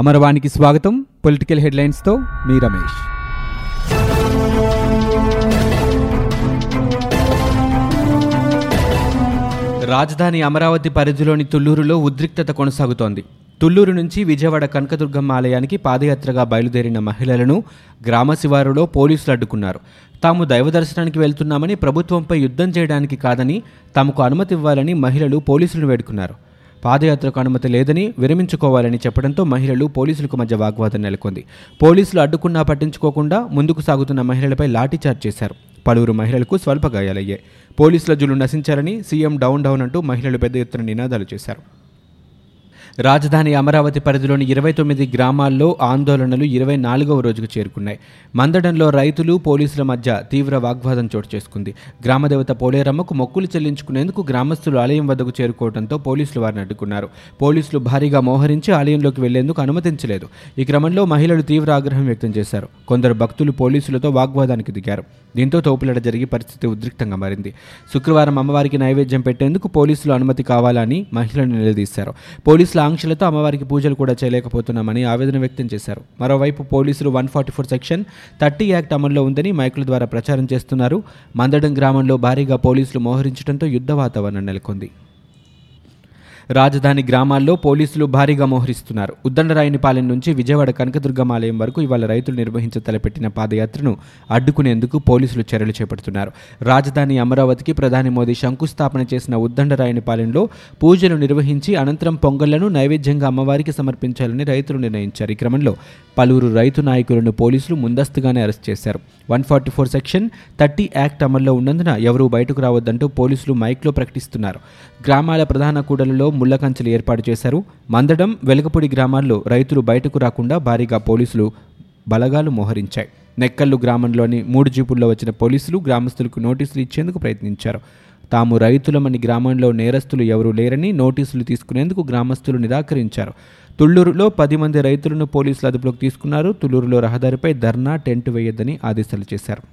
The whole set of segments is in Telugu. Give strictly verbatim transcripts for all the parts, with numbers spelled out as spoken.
అమరవాణికి స్వాగతం. పొలిటికల్ హెడ్లైన్స్తో మీ రమేష్. రాజధాని అమరావతి పరిధిలోని తుళ్లూరులో ఉద్రిక్తత కొనసాగుతోంది. తుళ్లూరు నుంచి విజయవాడ కనకదుర్గం ఆలయానికి పాదయాత్రగా బయలుదేరిన మహిళలను గ్రామ శివారులో పోలీసులు అడ్డుకున్నారు. తాము దైవదర్శనానికి వెళ్తున్నామని, ప్రభుత్వంపై యుద్ధం చేయడానికి కాదని తమకు అనుమతి ఇవ్వాలని మహిళలు పోలీసులను వేడుకున్నారు. పాదయాత్రకు అనుమతి లేదని, విరమించుకోవాలని చెప్పడంతో మహిళలు పోలీసులకు మధ్య వాగ్వాదం నెలకొంది. పోలీసులు అడ్డుకున్నా పట్టించుకోకుండా ముందుకు సాగుతున్న మహిళలపై లాఠీచార్జ్ చేశారు. పలువురు మహిళలకు స్వల్ప గాయాలయ్యాయి. పోలీసుల జులు నశించారని, సీఎం డౌన్ డౌన్ అంటూ మహిళలు పెద్ద ఎత్తున నినాదాలు చేశారు. రాజధాని అమరావతి పరిధిలోని ఇరవై తొమ్మిది గ్రామాల్లో ఆందోళనలు ఇరవై నాలుగవ రోజుకు చేరుకున్నాయి. మందడంలో రైతులు పోలీసుల మధ్య తీవ్ర వాగ్వాదం చోటు చేసుకుంది. గ్రామదేవత పోలేరమ్మకు మొక్కులు చెల్లించుకునేందుకు గ్రామస్తులు ఆలయం వద్దకు చేరుకోవడంతో పోలీసులు వారిని అడ్డుకున్నారు. పోలీసులు భారీగా మోహరించి ఆలయంలోకి వెళ్లేందుకు అనుమతించలేదు. ఈ క్రమంలో మహిళలు తీవ్ర ఆగ్రహం వ్యక్తం చేశారు. కొందరు భక్తులు పోలీసులతో వాగ్వాదానికి దిగారు. దీంతో తోపులాట జరిగి పరిస్థితి ఉద్రిక్తంగా మారింది. శుక్రవారం అమ్మవారికి నైవేద్యం పెట్టేందుకు పోలీసులు అనుమతి కావాలని మహిళలు నిలదీశారు. పోలీసుల ఆంక్షలతో అమ్మవారికి పూజలు కూడా చేయలేకపోతున్నామని ఆవేదన వ్యక్తం చేశారు. మరోవైపు పోలీసులు one forty four section thirty act అమల్లో ఉందని మైకుల ద్వారా ప్రచారం చేస్తున్నారు. మందడం గ్రామంలో భారీగా పోలీసులు మోహరించడంతో యుద్ధ వాతావరణం నెలకొంది. రాజధాని గ్రామాల్లో పోలీసులు భారీగా మోహరిస్తున్నారు. ఉద్దండరాయునిపాలెం నుంచి విజయవాడ కనకదుర్గం ఆలయం వరకు ఇవాళ రైతులు నిర్వహించ తలపెట్టిన పాదయాత్రను అడ్డుకునేందుకు పోలీసులు చర్యలు చేపడుతున్నారు. రాజధాని అమరావతికి ప్రధాని మోదీ శంకుస్థాపన చేసిన ఉద్దండరాయునిపాలెంలో పూజలు నిర్వహించి అనంతరం పొంగళ్లను నైవేద్యంగా అమ్మవారికి సమర్పించాలని రైతులు నిర్ణయించారు. ఈ క్రమంలో పలువురు రైతు నాయకులను పోలీసులు ముందస్తుగానే అరెస్ట్ చేశారు. One forty four section thirty act అమల్లో ఉన్నందున ఎవరూ బయటకు రావద్దంటూ పోలీసులు మైక్లో ప్రకటిస్తున్నారు. గ్రామాల ప్రధాన కూడలలో ముళ్ల కంచెలు ఏర్పాటు చేశారు. మందడం, వెలుగుపూడి గ్రామాల్లో రైతులు బయటకు రాకుండా భారీగా పోలీసులు బలగాలు మోహరించాయి. నెక్కల్లు గ్రామంలోని మూడు జీపుల్లో వచ్చిన పోలీసులు గ్రామస్తులకు నోటీసులు ఇచ్చేందుకు ప్రయత్నించారు. తాము రైతులమని, గ్రామంలో నేరస్తులు ఎవరూ లేరని నోటీసులు తీసుకునేందుకు గ్రామస్తులు నిరాకరించారు. తుళ్లూరులో పది మంది రైతులను పోలీసులు అదుపులోకి తీసుకున్నారు. తుళ్లూరులో రహదారిపై ధర్నా, టెంట్ వేయొద్దని ఆదేశాలు చేశారు.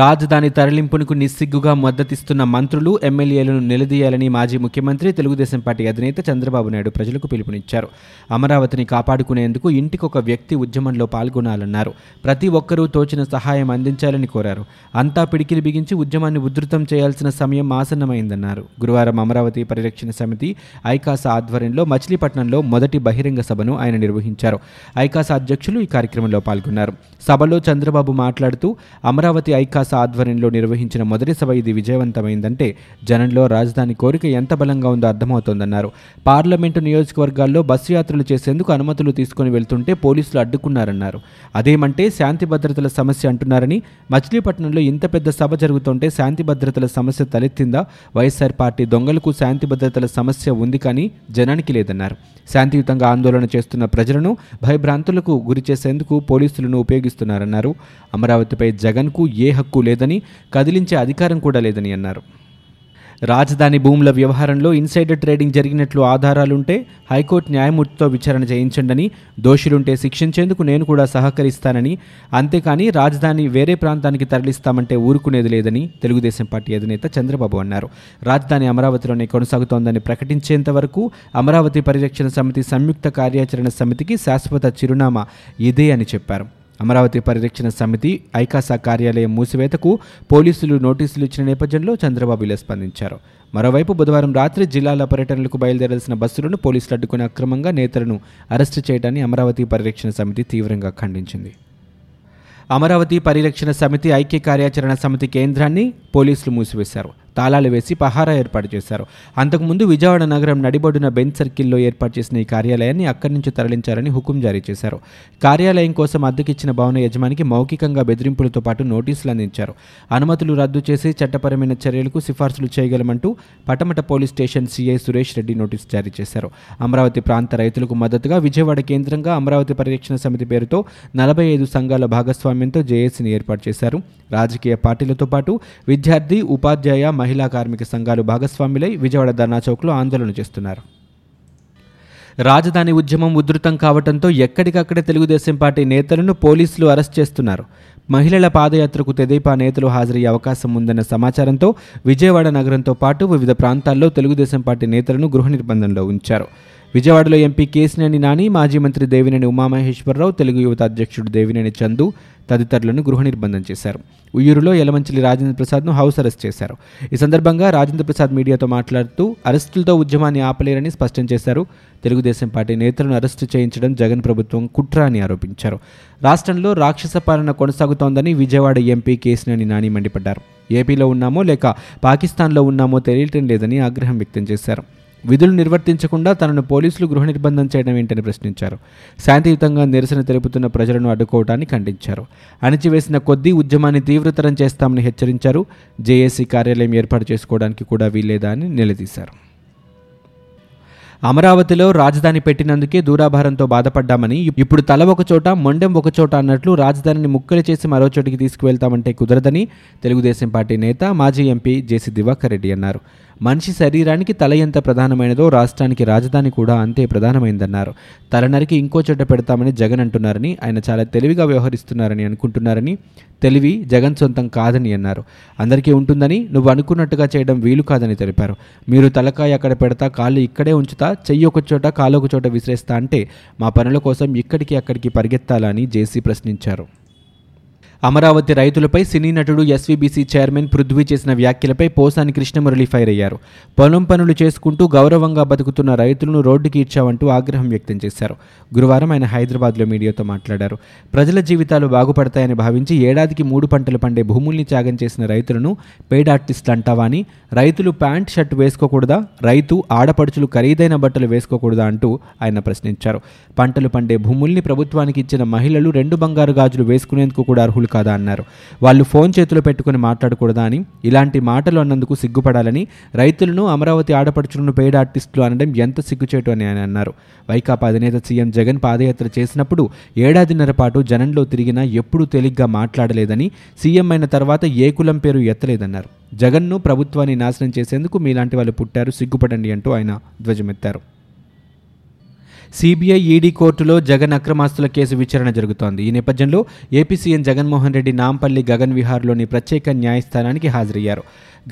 రాజధాని తరలింపునకు నిస్సిగ్గుగా మద్దతిస్తున్న మంత్రులు, ఎమ్మెల్యేలను నిలదీయాలని మాజీ ముఖ్యమంత్రి, తెలుగుదేశం పార్టీ అధినేత చంద్రబాబు నాయుడు ప్రజలకు పిలుపునిచ్చారు. అమరావతిని కాపాడుకునేందుకు ఇంటికొక వ్యక్తి ఉద్యమంలో పాల్గొనాలన్నారు. ప్రతి ఒక్కరూ తోచిన సహాయం అందించాలని కోరారు. అంతా పిడికిలి బిగించి ఉద్యమాన్ని ఉధృతం చేయాల్సిన సమయం ఆసన్నమైందన్నారు. గురువారం అమరావతి పరిరక్షణ సమితి ఐకాస ఆధ్వర్యంలో మచిలీపట్నంలో మొదటి బహిరంగ సభను ఆయన నిర్వహించారు. ఐకాస అధ్యక్షులు ఈ కార్యక్రమంలో పాల్గొన్నారు. సభలో చంద్రబాబు మాట్లాడుతూ, అమరావతి ఐకాస కాస ఆధ్వర్యంలో నిర్వహించిన మొదటి సభ ఇది విజయవంతమైందంటే జనంలో రాజధాని కోరిక ఎంత బలంగా ఉందో అర్థమవుతోందన్నారు. పార్లమెంటు నియోజకవర్గాల్లో బస్సు యాత్రలు చేసేందుకు అనుమతులు తీసుకుని వెళ్తుంటే పోలీసులు అడ్డుకున్నారన్నారు. అదేమంటే శాంతి భద్రతల సమస్య అంటున్నారని, మచిలీపట్నంలో ఇంత పెద్ద సభ జరుగుతుంటే శాంతి భద్రతల సమస్య తలెత్తిందా? వైఎస్ఆర్ పార్టీ దొంగలకు శాంతి భద్రతల సమస్య ఉంది, కానీ జనానికి లేదన్నారు. శాంతియుతంగా ఆందోళన చేస్తున్న ప్రజలను భయభ్రాంతులకు గురి చేసేందుకు పోలీసులను ఉపయోగిస్తున్నారన్నారు. అమరావతిపై జగన్కు ఏ హక్కు లేదని, కదిలించే అధికారం కూడా లేదని అన్నారు. రాజధాని భూముల వ్యవహారంలో ఇన్సైడర్ ట్రేడింగ్ జరిగినట్లు ఆధారాలుంటే హైకోర్టు న్యాయమూర్తితో విచారణ చేయించండని, దోషులుంటే శిక్షించేందుకు నేను కూడా సహకరిస్తానని, అంతేకాని రాజధాని వేరే ప్రాంతానికి తరలిస్తామంటే ఊరుకునేది లేదని తెలుగుదేశం పార్టీ అధినేత చంద్రబాబు అన్నారు. రాజధాని అమరావతిలోనే కొనసాగుతోందని ప్రకటించేంత వరకు అమరావతి పరిరక్షణ సమితి సంయుక్త కార్యాచరణ సమితికి శాశ్వత చిరునామా ఇదే అని చెప్పారు. అమరావతి పరిరక్షణ సమితి ఐకాసా కార్యాలయం మూసివేతకు పోలీసులు నోటీసులు ఇచ్చిన నేపథ్యంలో చంద్రబాబు ఇలా స్పందించారు. మరోవైపు బుధవారం రాత్రి జిల్లాల పర్యటనలకు బయలుదేరాల్సిన బస్సులను పోలీసులు అడ్డుకుని అక్రమంగా నేతలను అరెస్టు చేయడాన్ని అమరావతి పరిరక్షణ సమితి తీవ్రంగా ఖండించింది. అమరావతి పరిరక్షణ సమితి ఐక్య కార్యాచరణ సమితి కేంద్రాన్ని పోలీసులు మూసివేశారు. తాళాలు వేసి పహారా ఏర్పాటు చేశారు. అంతకుముందు విజయవాడ నగరం నడిబొడ్డున బెంచ్ సర్కిల్లో ఏర్పాటు చేసిన ఈ కార్యాలయాన్ని అక్కడి నుంచి తరలించాలని హుకుం జారీ చేశారు. కార్యాలయం కోసం అద్దెకిచ్చిన భవన యజమానికి మౌఖికంగా బెదిరింపులతో పాటు నోటీసులు అందించారు. అనుమతులు రద్దు చేసి చట్టపరమైన చర్యలకు సిఫార్సులు చేయగలమంటూ Patamata police station CI Suresh Reddy notice జారీ చేశారు. అమరావతి ప్రాంత రైతులకు మద్దతుగా విజయవాడ కేంద్రంగా అమరావతి పరిరక్షణ సమితి పేరుతో నలభై ఐదు సంఘాల భాగస్వామ్యంతో జేఏసీని ఏర్పాటు చేశారు. రాజకీయ పార్టీలతో పాటు విద్యార్థి, ఉపాధ్యాయ, మహిళా కార్మిక సంఘాలు భాగస్వాములై విజయవాడ ధర్నా చౌక్లో ఆందోళన చేస్తున్నారు. రాజధాని ఉద్యమం ఉధృతం కావడంతో ఎక్కడికక్కడే తెలుగుదేశం పార్టీ నేతలను పోలీసులు అరెస్ట్ చేస్తున్నారు. మహిళల పాదయాత్రకు తెదేపా నేతలు హాజరయ్యే అవకాశం ఉందన్న సమాచారంతో విజయవాడ నగరంతో పాటు వివిధ ప్రాంతాల్లో తెలుగుదేశం పార్టీ నేతలను గృహ నిర్బంధంలో ఉంచారు. విజయవాడలో ఎంపీ కేసినేని నాని, మాజీ మంత్రి దేవినేని ఉమామహేశ్వరరావు, తెలుగు యువత అధ్యక్షుడు దేవినేని చందు తదితరులను గృహ నిర్బంధం చేశారు. ఉయ్యూరులో యలమంచిలి రాజేంద్ర ప్రసాద్ను హౌస్ అరెస్ట్ చేశారు. ఈ సందర్భంగా రాజేంద్ర ప్రసాద్ మీడియాతో మాట్లాడుతూ అరెస్టులతో ఉద్యమాన్ని ఆపలేరని స్పష్టం చేశారు. తెలుగుదేశం పార్టీ నేతలను అరెస్టు చేయించడం జగన్ ప్రభుత్వం కుట్ర అని ఆరోపించారు. రాష్ట్రంలో రాక్షస పాలన కొనసాగుతోందని విజయవాడ ఎంపీ కేసినేని నాని మండిపడ్డారు. ఏపీలో ఉన్నామో లేక పాకిస్తాన్లో ఉన్నామో తెలియటం లేదని ఆగ్రహం వ్యక్తం చేశారు. విధులు నిర్వర్తించకుండా తనను పోలీసులు గృహ నిర్బంధం చేయడం ఏంటని ప్రశ్నించారు. శాంతియుతంగా నిరసన తెలుపుతున్న ప్రజలను అడ్డుకోవటాన్ని ఖండించారు. అణిచివేసిన కొద్దీ ఉద్యమాన్ని తీవ్రతరం చేస్తామని హెచ్చరించారు. జేఏసీ కార్యాలయం ఏర్పాటు చేసుకోవడానికి కూడా వీల్లేదా అని నిలదీశారు. అమరావతిలో రాజధాని పెట్టినందుకే దూరాభారంతో బాధపడ్డామని, ఇప్పుడు తల ఒకచోట మొండెం ఒకచోట అన్నట్లు రాజధానిని ముక్కలు చేసి మరో చోటికి తీసుకువెళ్తామంటే కుదరదని తెలుగుదేశం పార్టీ నేత మాజీ ఎంపీ జేసీ దివాకర్ రెడ్డి అన్నారు. మనిషి శరీరానికి తల ఎంత ప్రధానమైనదో రాష్ట్రానికి రాజధాని కూడా అంతే ప్రధానమైందన్నారు. తల నరికి ఇంకో చోట పెడతామని జగన్ అంటున్నారని, ఆయన చాలా తెలివిగా వ్యవహరిస్తున్నారని అనుకుంటున్నారని, తెలివి జగన్ సొంతం కాదని అన్నారు. అందరికీ ఉంటుందని, నువ్వు అనుకున్నట్టుగా చేయడం వీలు కాదని తెలిపారు. మీరు తలకాయ అక్కడ పెడతా, కాళ్ళు ఇక్కడే ఉంచుతా, చెయ్యి ఒక చోట కాలు ఒక చోట విసిరేస్తా అంటే మా పనుల కోసం ఇక్కడికి అక్కడికి పరిగెత్తాలా అని జేసీ ప్రశ్నించారు. అమరావతి రైతులపై సినీ నటుడు ఎస్వీబీసీ చైర్మన్ పృథ్వీ చేసిన వ్యాఖ్యలపై పోసాని కృష్ణమురళి ఫైర్ అయ్యారు. పొలం పనులు చేసుకుంటూ గౌరవంగా బతుకుతున్న రైతులను రోడ్డుకి ఇచ్చామంటూ ఆగ్రహం వ్యక్తం చేశారు. గురువారం ఆయన హైదరాబాద్లో మీడియాతో మాట్లాడారు. ప్రజల జీవితాలు బాగుపడతాయని భావించి ఏడాదికి మూడు పంటలు పండే భూముల్ని త్యాగం చేసిన రైతులను పెయిడ్ ఆర్టిస్టులు అంటావా అని, రైతులు ప్యాంట్ షర్ట్ వేసుకోకూడదా, రైతు ఆడపడుచులు ఖరీదైన బట్టలు వేసుకోకూడదా అంటూ ఆయన ప్రశ్నించారు. పంటలు పండే భూముల్ని ప్రభుత్వానికి ఇచ్చిన మహిళలు రెండు బంగారు గాజులు వేసుకునేందుకు కూడా అర్హులు కాదా అన్నారు. వాళ్ళు ఫోన్ చేతిలో పెట్టుకుని మాట్లాడకూడదా అని, ఇలాంటి మాటలు అన్నందుకు సిగ్గుపడాలని, రైతులను అమరావతి ఆడపడుచులను పెయిడ్ ఆర్టిస్టులు అనడం ఎంత సిగ్గుచేటు అని ఆయన అన్నారు. వైకాపా అధినేత సీఎం జగన్ పాదయాత్ర చేసినప్పుడు ఏడాదిన్నర పాటు జనంలో తిరిగినా ఎప్పుడూ తేలిగ్గా మాట్లాడలేదని, సీఎం అయిన తర్వాత ఏ కులం పేరు ఎత్తలేదన్నారు. జగన్ను ప్రభుత్వాన్ని నాశనం చేసేందుకు మీలాంటి వాళ్ళు పుట్టారు, సిగ్గుపడండి అంటూ ఆయన ధ్వజమెత్తారు. సిబిఐ ఈడీ కోర్టులో జగన్ అక్రమాస్తుల కేసు విచారణ జరుగుతోంది. ఈ నేపథ్యంలో ఏపీ సీఎం జగన్మోహన్ రెడ్డి నాంపల్లి గగన్ విహార్లోని ప్రత్యేక న్యాయస్థానానికి హాజరయ్యారు.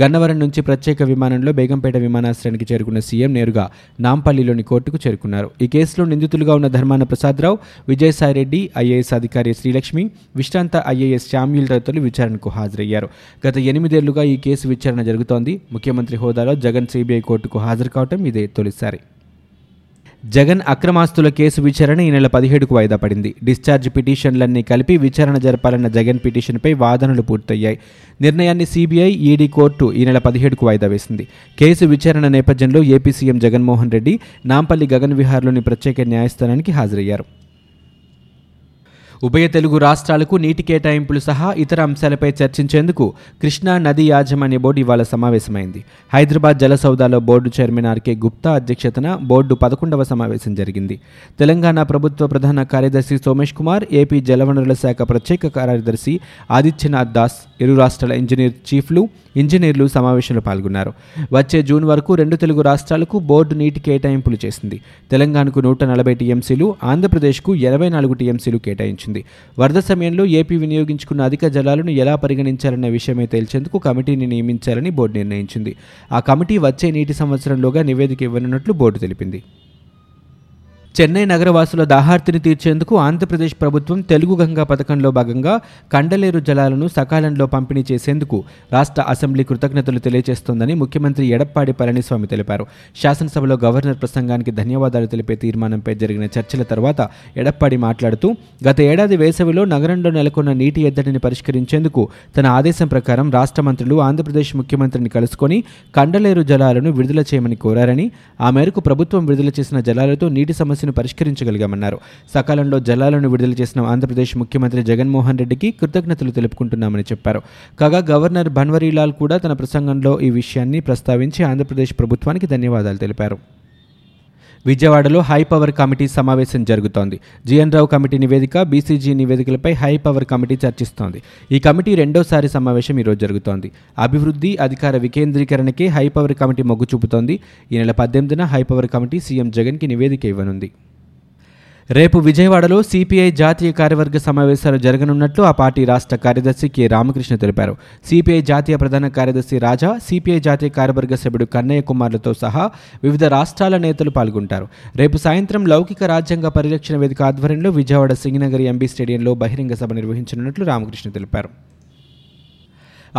గన్నవరం నుంచి ప్రత్యేక విమానంలో బేగంపేట విమానాశ్రయానికి చేరుకున్న సీఎం నేరుగా నాంపల్లిలోని కోర్టుకు చేరుకున్నారు. ఈ కేసులో నిందితులుగా ఉన్న ధర్మాన ప్రసాదరావు, విజయసాయిరెడ్డి, ఐఏఎస్ అధికారి శ్రీలక్ష్మి, విశ్రాంత ఐఏఎస్ శామ్యుల తదితరులు విచారణకు హాజరయ్యారు. గత ఎనిమిదేళ్లుగా ఈ కేసు విచారణ జరుగుతోంది. ముఖ్యమంత్రి హోదాలో జగన్ సిబిఐ కోర్టుకు హాజరు కావడం ఇదే తొలిసారి. జగన్ అక్రమాస్తుల కేసు విచారణ ఈ నెల పదిహేడుకు వాయిదా పడింది. డిశ్చార్జ్ పిటిషన్లన్నీ కలిపి విచారణ జరపాలన్న జగన్ పిటిషన్పై వాదనలు పూర్తయ్యాయి. నిర్ణయాన్ని సిబిఐ ఈడీ కోర్టు ఈ నెల పదిహేడుకు వాయిదా వేసింది. కేసు విచారణ నేపథ్యంలో ఏపీ సీఎం జగన్మోహన్ రెడ్డి నాంపల్లి గగన్ విహార్లోని ప్రత్యేక న్యాయస్థానానికి హాజరయ్యారు. ఉభయ తెలుగు రాష్ట్రాలకు నీటి కేటాయింపులు సహా ఇతర అంశాలపై చర్చించేందుకు కృష్ణా నది యాజమాన్య బోర్డు ఇవాళ సమావేశమైంది. హైదరాబాద్ జలసౌదాలో బోర్డు చైర్మన్ ఆర్కే గుప్తా అధ్యక్షతన బోర్డు పదకొండవ సమావేశం జరిగింది. తెలంగాణ ప్రభుత్వ ప్రధాన కార్యదర్శి సోమేష్ కుమార్, ఏపీ జలవనరుల శాఖ ప్రత్యేక కార్యదర్శి ఆదిత్యనాథ్ దాస్, ఇరు రాష్ట్రాల ఇంజనీర్ చీఫ్లు, ఇంజనీర్లు సమావేశంలో పాల్గొన్నారు. వచ్చే జూన్ వరకు రెండు తెలుగు రాష్ట్రాలకు బోర్డు నీటి కేటాయింపులు చేసింది. తెలంగాణకు నూట నలభై టీఎంసీలు, ఆంధ్రప్రదేశ్కు ఎనభై నాలుగు టీఎంసీలు కేటాయించింది. వరద సమయంలో ఏపీ వినియోగించుకున్న అధిక జలాలను ఎలా పరిగణించాలన్న విషయమై తేల్చేందుకు కమిటీని నియమించాలని బోర్డు నిర్ణయించింది. ఆ కమిటీ వచ్చే నీటి సంవత్సరంలోగా నివేదిక ఇవ్వనున్నట్లు బోర్డు తెలిపింది. చెన్నై నగరవాసుల దాహార్తిని తీర్చేందుకు ఆంధ్రప్రదేశ్ ప్రభుత్వం తెలుగు గంగా పథకంలో భాగంగా కండలేరు జలాలను సకాలంలో పంపిణీ చేసేందుకు రాష్ట్ర అసెంబ్లీ కృతజ్ఞతలు తెలియజేస్తోందని ముఖ్యమంత్రి ఎడప్పాడి పళనిస్వామి తెలిపారు. శాసనసభలో గవర్నర్ ప్రసంగానికి ధన్యవాదాలు తెలిపే తీర్మానంపై జరిగిన చర్చల తర్వాత ఎడప్పాడి మాట్లాడుతూ, గత ఏడాది వేసవిలో నగరంలో నెలకొన్న నీటి ఎద్దడిని పరిష్కరించేందుకు తన ఆదేశం ప్రకారం రాష్ట్ర మంత్రులు ఆంధ్రప్రదేశ్ ముఖ్యమంత్రిని కలుసుకొని కండలేరు జలాలను విడుదల చేయమని కోరారని, ఆ మేరకు ప్రభుత్వం విడుదల చేసిన జలాలతో నీటి సమస్య పరిష్కరించగలిగామన్నారు. సకాలంలో జలాలను విడుదల చేసిన ఆంధ్రప్రదేశ్ ముఖ్యమంత్రి జగన్మోహన్ రెడ్డికి కృతజ్ఞతలు తెలుపుకుంటున్నామని చెప్పారు. కాగా గవర్నర్ బన్వరిలాల్ కూడా తన ప్రసంగంలో ఈ విషయాన్ని ప్రస్తావించి ఆంధ్రప్రదేశ్ ప్రభుత్వానికి ధన్యవాదాలు తెలిపారు. విజయవాడలో హై పవర్ కమిటీ సమావేశం జరుగుతోంది. జీఎన్ రావు కమిటీ నివేదిక, బీసీజీ నివేదికలపై హై పవర్ కమిటీ చర్చిస్తోంది. ఈ కమిటీ రెండోసారి సమావేశం ఈరోజు జరుగుతోంది. అభివృద్ధి, అధికార వికేంద్రీకరణకే హై పవర్ కమిటీ మొగ్గు చూపుతోంది. ఈ నెల పద్దెనిమిదిన హై పవర్ కమిటీ సీఎం జగన్కి నివేదిక ఇవ్వనుంది. రేపు విజయవాడలో సిపిఐ జాతీయ కార్యవర్గ సమావేశాలు జరగనున్నట్లు ఆ పార్టీ రాష్ట్ర కార్యదర్శి కె రామకృష్ణ తెలిపారు. సిపిఐ జాతీయ ప్రధాన కార్యదర్శి రాజా, సిపిఐ జాతీయ కార్యవర్గ సభ్యుడు కన్నయ్య కుమార్లతో సహా వివిధ రాష్ట్రాల నేతలు పాల్గొంటారు. రేపు సాయంత్రం లౌకిక రాజ్యాంగ పరిరక్షణ వేదిక ఆధ్వర్యంలో విజయవాడ సింగనగర్ ఎంబీ స్టేడియంలో బహిరంగ సభ నిర్వహించనున్నట్లు రామకృష్ణ తెలిపారు.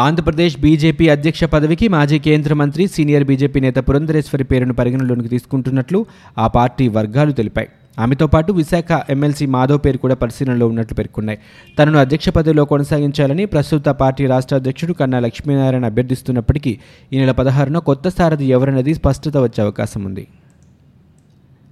ఆంధ్రప్రదేశ్ బీజేపీ అధ్యక్ష పదవికి మాజీ కేంద్ర మంత్రి, సీనియర్ బీజేపీ నేత పురంధరేశ్వరి పేరును పరిగణలోనికి తీసుకుంటున్నట్లు ఆ పార్టీ వర్గాలు తెలిపాయి. ఆమెతో పాటు విశాఖ ఎమ్మెల్సీ మాధవ్ పేరు కూడా పరిశీలనలో ఉన్నట్లు పేర్కొన్నాయి. తనను అధ్యక్ష పదవిలో కొనసాగించాలని ప్రస్తుత పార్టీ రాష్ట్ర అధ్యక్షుడు కన్నా లక్ష్మీనారాయణ అభ్యర్థిస్తున్నప్పటికీ ఈ నెల పదహారున కొత్త సారథి ఎవరన్నది స్పష్టత వచ్చే అవకాశం ఉంది.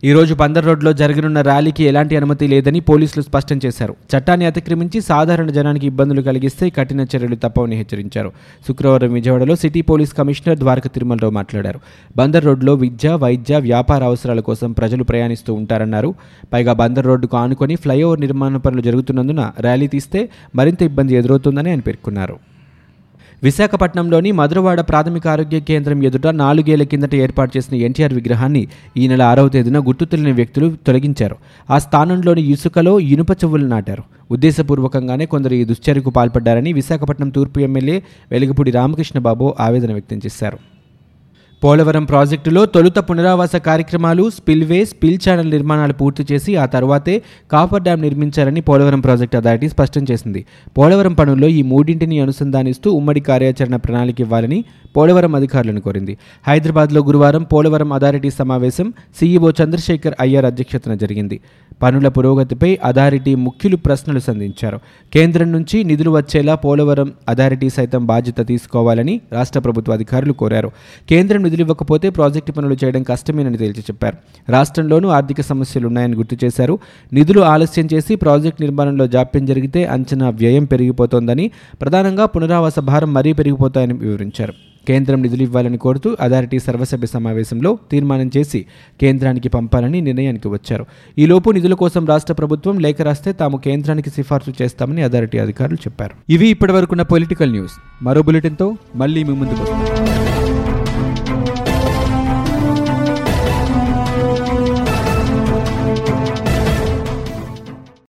ఈరోజు బందర్ రోడ్లో జరగనున్న ర్యాలీకి ఎలాంటి అనుమతి లేదని పోలీసులు స్పష్టం చేశారు. చట్టాన్ని అతిక్రమించి సాధారణ జనానికి ఇబ్బందులు కలిగిస్తే కఠిన చర్యలు తప్పవని హెచ్చరించారు. శుక్రవారం విజయవాడలో city police commissioner Dwaraka Tirumalarao మాట్లాడారు. బందర్ రోడ్లో విద్య, వైద్య, వ్యాపార అవసరాల కోసం ప్రజలు ప్రయాణిస్తూ ఉంటారన్నారు. పైగా బందర్ రోడ్డుకు ఆనుకొని ఫ్లైఓవర్ నిర్మాణ పనులు జరుగుతున్నందున ర్యాలీ తీస్తే మరింత ఇబ్బంది ఎదురవుతుందని ఆయన పేర్కొన్నారు. విశాఖపట్నంలోని మధురవాడ ప్రాథమిక ఆరోగ్య కేంద్రం ఎదుట నాలుగేళ్ల కిందట ఏర్పాటు చేసిన ఎన్టీఆర్ విగ్రహాన్ని ఈ నెల ఆరవ తేదీన గుర్తు తెలియని వ్యక్తులు తొలగించారు. ఆ స్థానంలోని ఇసుకలో ఇనుప చెవులు నాటారు. ఉద్దేశపూర్వకంగానే కొందరు ఈ దుశ్చర్యకు పాల్పడ్డారని విశాఖపట్నం తూర్పు ఎమ్మెల్యే వెలుగుపూడి రామకృష్ణ బాబు ఆవేదన వ్యక్తం చేశారు. పోలవరం ప్రాజెక్టులో తొలుత పునరావాస కార్యక్రమాలు, స్పిల్వే, స్పిల్ ఛానల్ నిర్మాణాలు పూర్తి చేసి ఆ తర్వాతే కాఫర్ డ్యాం నిర్మించాలని పోలవరం ప్రాజెక్టు అథారిటీ స్పష్టం చేసింది. పోలవరం పనుల్లో ఈ మూడింటిని అనుసంధానిస్తూ ఉమ్మడి కార్యాచరణ ప్రణాళిక ఇవ్వాలని పోలవరం అధికారులను కోరింది. హైదరాబాద్లో గురువారం పోలవరం అథారిటీ సమావేశం సీఈఓ చంద్రశేఖర్ అయ్యార్ అధ్యక్షతన జరిగింది. పనుల పురోగతిపై అథారిటీ ముఖ్యులు ప్రశ్నలు సంధించారు. కేంద్రం నుంచి నిధులు వచ్చేలా పోలవరం అథారిటీ సైతం బాధ్యత తీసుకోవాలని రాష్ట్ర ప్రభుత్వ అధికారులు కోరారు. కేంద్రం ఇవ్వకపోతే ప్రాజెక్టు పనులు చేయడం కష్టమేనని తేల్చి చెప్పారు. రాష్ట్రంలోనూ ఆర్థిక సమస్యలు ఉన్నాయని గుర్తు చేశారు. నిధులు ఆలస్యం చేసి ప్రాజెక్టు నిర్మాణంలో జాప్యం జరిగితే అంచనా వ్యయం పెరిగిపోతోందని, ప్రధానంగా పునరావాస భారం మరీ పెరిగిపోతాయని వివరించారు. కేంద్రం నిధులు ఇవ్వాలని కోరుతూ అథారిటీ సర్వసభ్య సమావేశంలో తీర్మానం చేసి కేంద్రానికి పంపాలని నిర్ణయానికి వచ్చారు. ఈలోపు నిధుల కోసం రాష్ట్ర ప్రభుత్వం లేఖ రాస్తే తాము కేంద్రానికి సిఫార్సు చేస్తామని అథారిటీ అధికారులు చెప్పారు. ఇవి ఇప్పటివరకున్న పొలిటికల్ న్యూస్. మరో బులెటిన్తో మళ్ళీ మీ ముందుకు వస్తాం.